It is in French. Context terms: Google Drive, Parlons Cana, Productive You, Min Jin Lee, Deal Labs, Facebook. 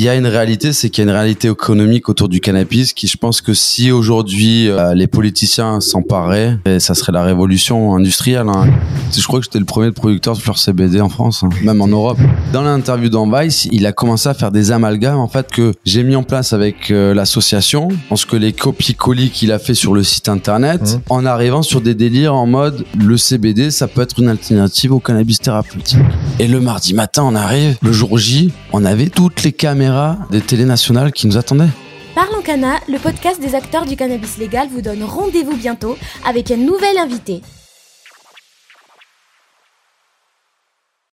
Il y a une réalité, c'est qu'il y a une réalité économique autour du cannabis qui, je pense que si aujourd'hui les politiciens s'emparaient, ça serait la révolution industrielle. Hein. Je crois que j'étais le premier producteur de fleurs CBD en France, hein, même en Europe. Dans l'interview dans Vice, il a commencé à faire des amalgames en fait que j'ai mis en place avec l'association. Je pense que les copier-coller qu'il a fait sur le site internet, en arrivant sur des délires en mode le CBD, ça peut être une alternative au cannabis thérapeutique. Et le mardi matin, on arrive, le jour J, on avait toutes les caméras des télés nationales qui nous attendaient. Parlons Cana, le podcast des acteurs du cannabis légal vous donne rendez-vous bientôt avec un nouvel invité.